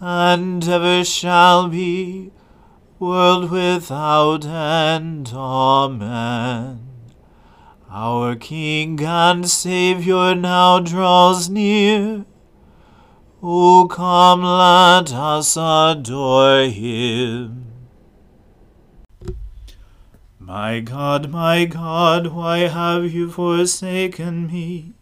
and ever shall be, world without end. Amen. Our King and Saviour now draws near. O come, let us adore him. My God, why have you forsaken me,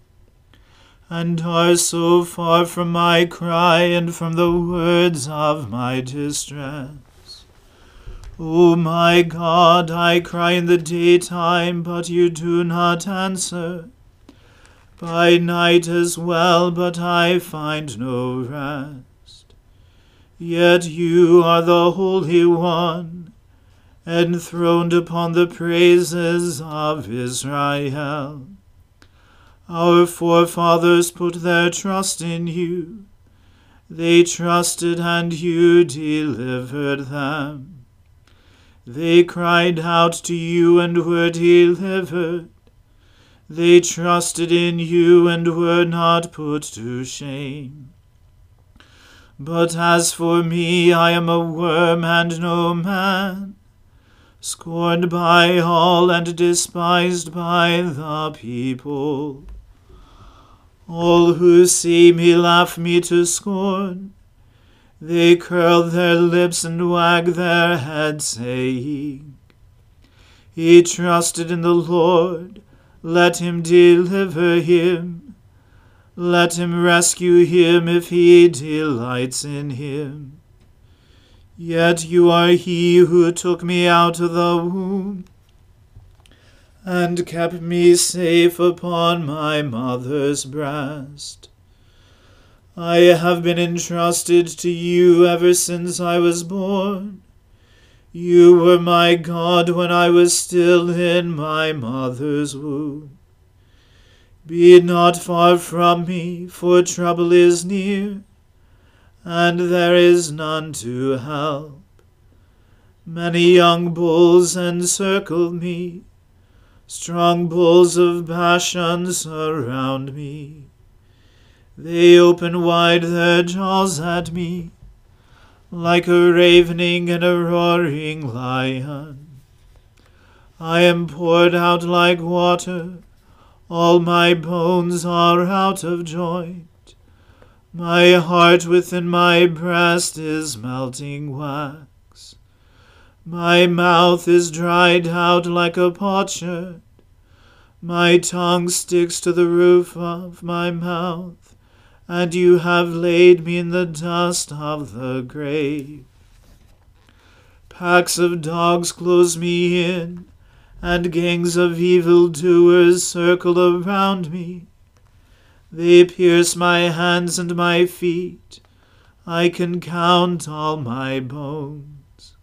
and are so far from my cry and from the words of my distress? O my God, I cry in the daytime, but you do not answer. By night as well, but I find no rest. Yet you are the Holy One, enthroned upon the praises of Israel. Our forefathers put their trust in you. They trusted, and you delivered them. They cried out to you, and were delivered. They trusted in you, and were not put to shame. But as for me, I am a worm and no man, scorned by all and despised by the people. All who see me laugh me to scorn. They curl their lips and wag their heads, saying, "He trusted in the Lord. Let him deliver him. Let him rescue him if he delights in him." Yet you are he who took me out of the womb, and kept me safe upon my mother's breast. I have been entrusted to you ever since I was born. You were my God when I was still in my mother's womb. Be not far from me, for trouble is near, and there is none to help. Many young bulls encircle me, strong bulls of Bashan surround me. They open wide their jaws at me, like a ravening and a roaring lion. I am poured out like water, all my bones are out of joint. My heart within my breast is melting wax. My mouth is dried out like a potsherd. My tongue sticks to the roof of my mouth, and you have laid me in the dust of the grave. Packs of dogs close me in, and gangs of evildoers circle around me. They pierce my hands and my feet. I can count all my bones.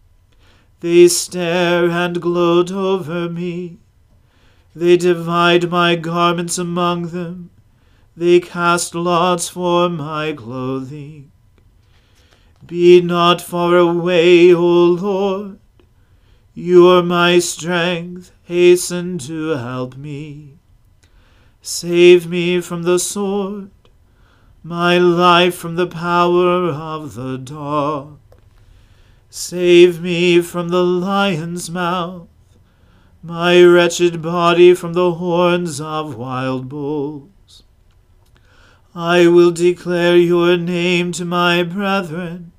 They stare and gloat over me. They divide my garments among them. They cast lots for my clothing. Be not far away, O Lord. You are my strength, hasten to help me. Save me from the sword, my life from the power of the dog. Save me from the lion's mouth, my wretched body from the horns of wild bulls. I will declare your name to my brethren.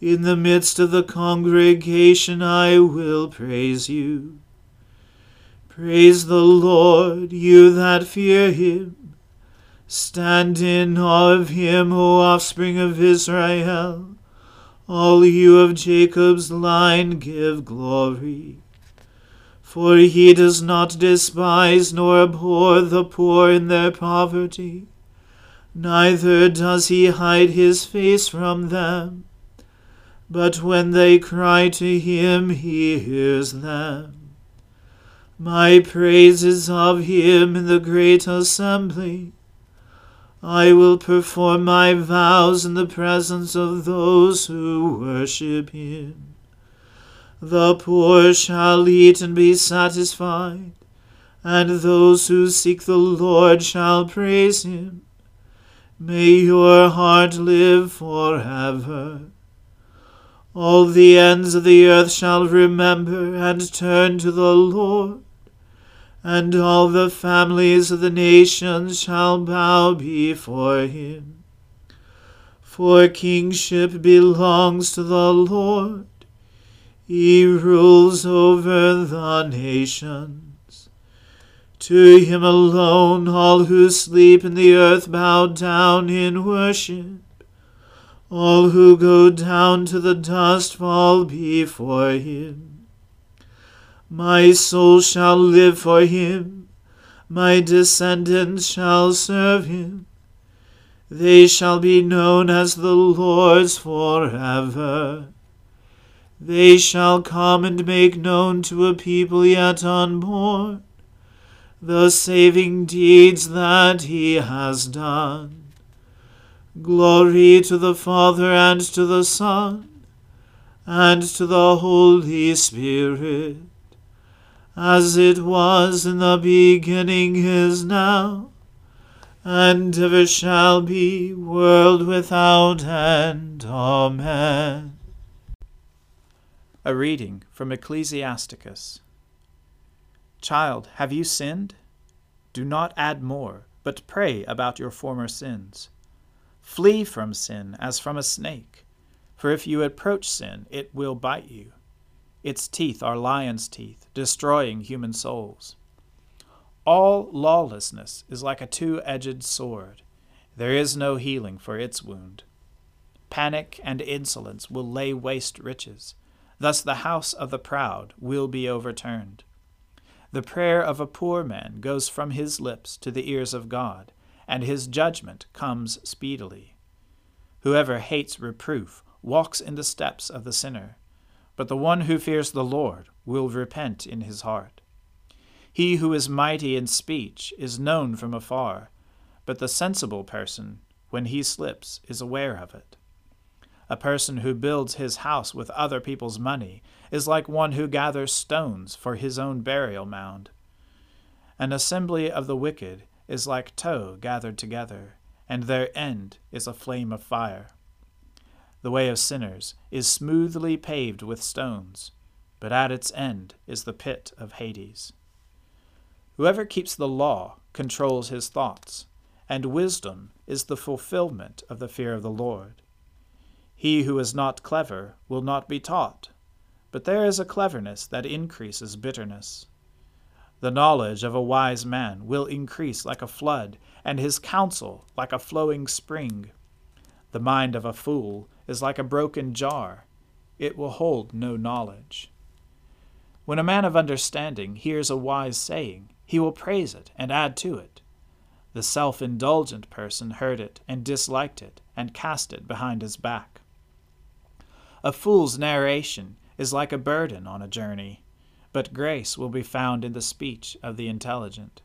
In the midst of the congregation I will praise you. Praise the Lord, you that fear him. Stand in awe of him, O offspring of Israel. All you of Jacob's line give glory. For he does not despise nor abhor the poor in their poverty, neither does he hide his face from them. But when they cry to him, he hears them. My praise is of him in the great assembly. I will perform my vows in the presence of those who worship him. The poor shall eat and be satisfied, and those who seek the Lord shall praise him. May your heart live forever. All the ends of the earth shall remember and turn to the Lord, and all the families of the nations shall bow before him. For kingship belongs to the Lord. He rules over the nations. To him alone all who sleep in the earth bow down in worship. All who go down to the dust fall before him. My soul shall live for him. My descendants shall serve him. They shall be known as the Lord's forever. They shall come and make known to a people yet unborn the saving deeds that he has done. Glory to the Father, and to the Son, and to the Holy Spirit, as it was in the beginning, is now, and ever shall be, world without end. Amen. A reading from Ecclesiasticus. Child, have you sinned? Do not add more, but pray about your former sins. Flee from sin as from a snake, for if you approach sin, it will bite you. Its teeth are lion's teeth, destroying human souls. All lawlessness is like a two-edged sword. There is no healing for its wound. Panic and insolence will lay waste riches. Thus the house of the proud will be overturned. The prayer of a poor man goes from his lips to the ears of God, and his judgment comes speedily. Whoever hates reproof walks in the steps of the sinner, but the one who fears the Lord will repent in his heart. He who is mighty in speech is known from afar, but the sensible person, when he slips, is aware of it. A person who builds his house with other people's money is like one who gathers stones for his own burial mound. An assembly of the wicked is like tow gathered together, and their end is a flame of fire. The way of sinners is smoothly paved with stones, but at its end is the pit of Hades. Whoever keeps the law controls his thoughts, and wisdom is the fulfillment of the fear of the Lord. He who is not clever will not be taught, but there is a cleverness that increases bitterness. The knowledge of a wise man will increase like a flood, and his counsel like a flowing spring. The mind of a fool is like a broken jar. It will hold no knowledge. When a man of understanding hears a wise saying, he will praise it and add to it. The self-indulgent person heard it and disliked it and cast it behind his back. A fool's narration is like a burden on a journey, but grace will be found in the speech of the intelligent.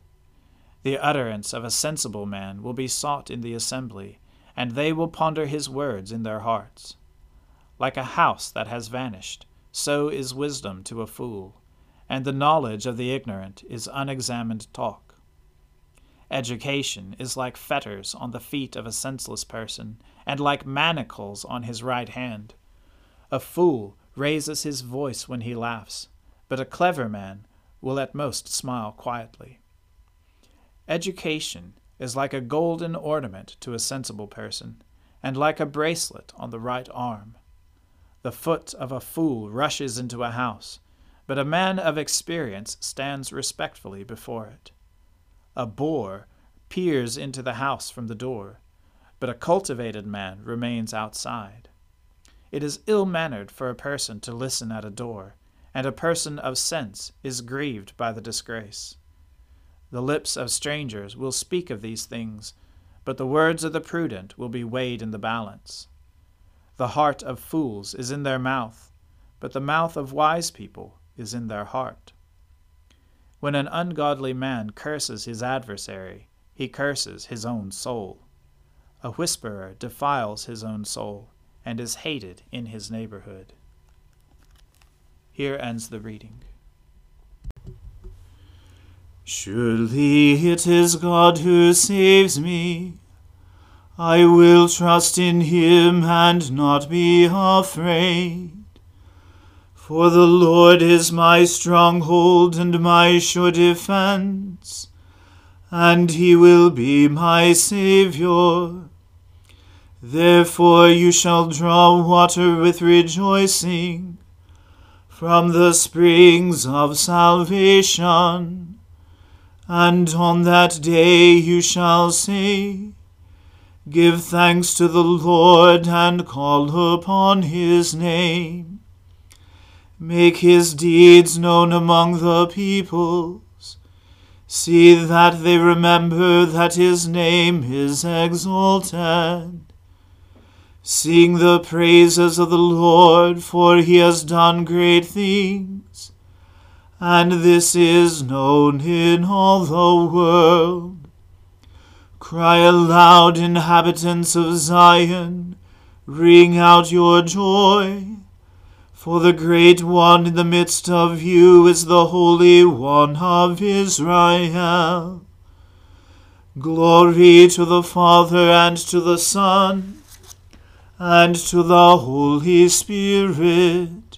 The utterance of a sensible man will be sought in the assembly, and they will ponder his words in their hearts. Like a house that has vanished, so is wisdom to a fool, and the knowledge of the ignorant is unexamined talk. Education is like fetters on the feet of a senseless person, and like manacles on his right hand. A fool raises his voice when he laughs, but a clever man will at most smile quietly. Education is like a golden ornament to a sensible person, and like a bracelet on the right arm. The foot of a fool rushes into a house, but a man of experience stands respectfully before it. A boor peers into the house from the door, but a cultivated man remains outside. It is ill-mannered for a person to listen at a door, and a person of sense is grieved by the disgrace. The lips of strangers will speak of these things, but the words of the prudent will be weighed in the balance. The heart of fools is in their mouth, but the mouth of wise people is in their heart. When an ungodly man curses his adversary, he curses his own soul. A whisperer defiles his own soul and is hated in his neighborhood. Here ends the reading. Surely it is God who saves me. I will trust in him and not be afraid. For the Lord is my stronghold and my sure defense, and he will be my Saviour. Therefore you shall draw water with rejoicing from the springs of salvation. And on that day you shall say, Give thanks to the Lord and call upon his name. Make his deeds known among the peoples. See that they remember that his name is exalted. Sing the praises of the Lord, for he has done great things. And this is known in all the world. Cry aloud, inhabitants of Zion, ring out your joy, for the great one in the midst of you is the Holy One of Israel. Glory to the Father and to the Son and to the Holy Spirit,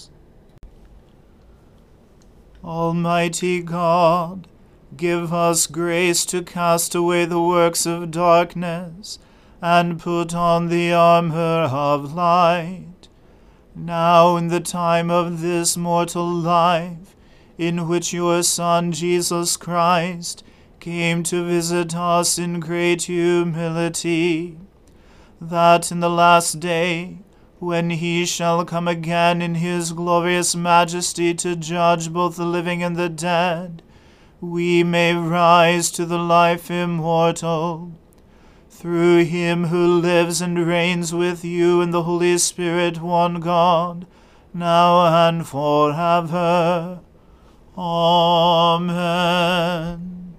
Almighty God, give us grace to cast away the works of darkness and put on the armor of light. Now in the time of this mortal life, in which your Son Jesus Christ came to visit us in great humility, that in the last day, when he shall come again in his glorious majesty to judge both the living and the dead, we may rise to the life immortal. Through him who lives and reigns with you in the Holy Spirit, one God, now and forever. Amen.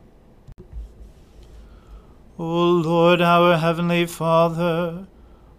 O Lord, our heavenly Father,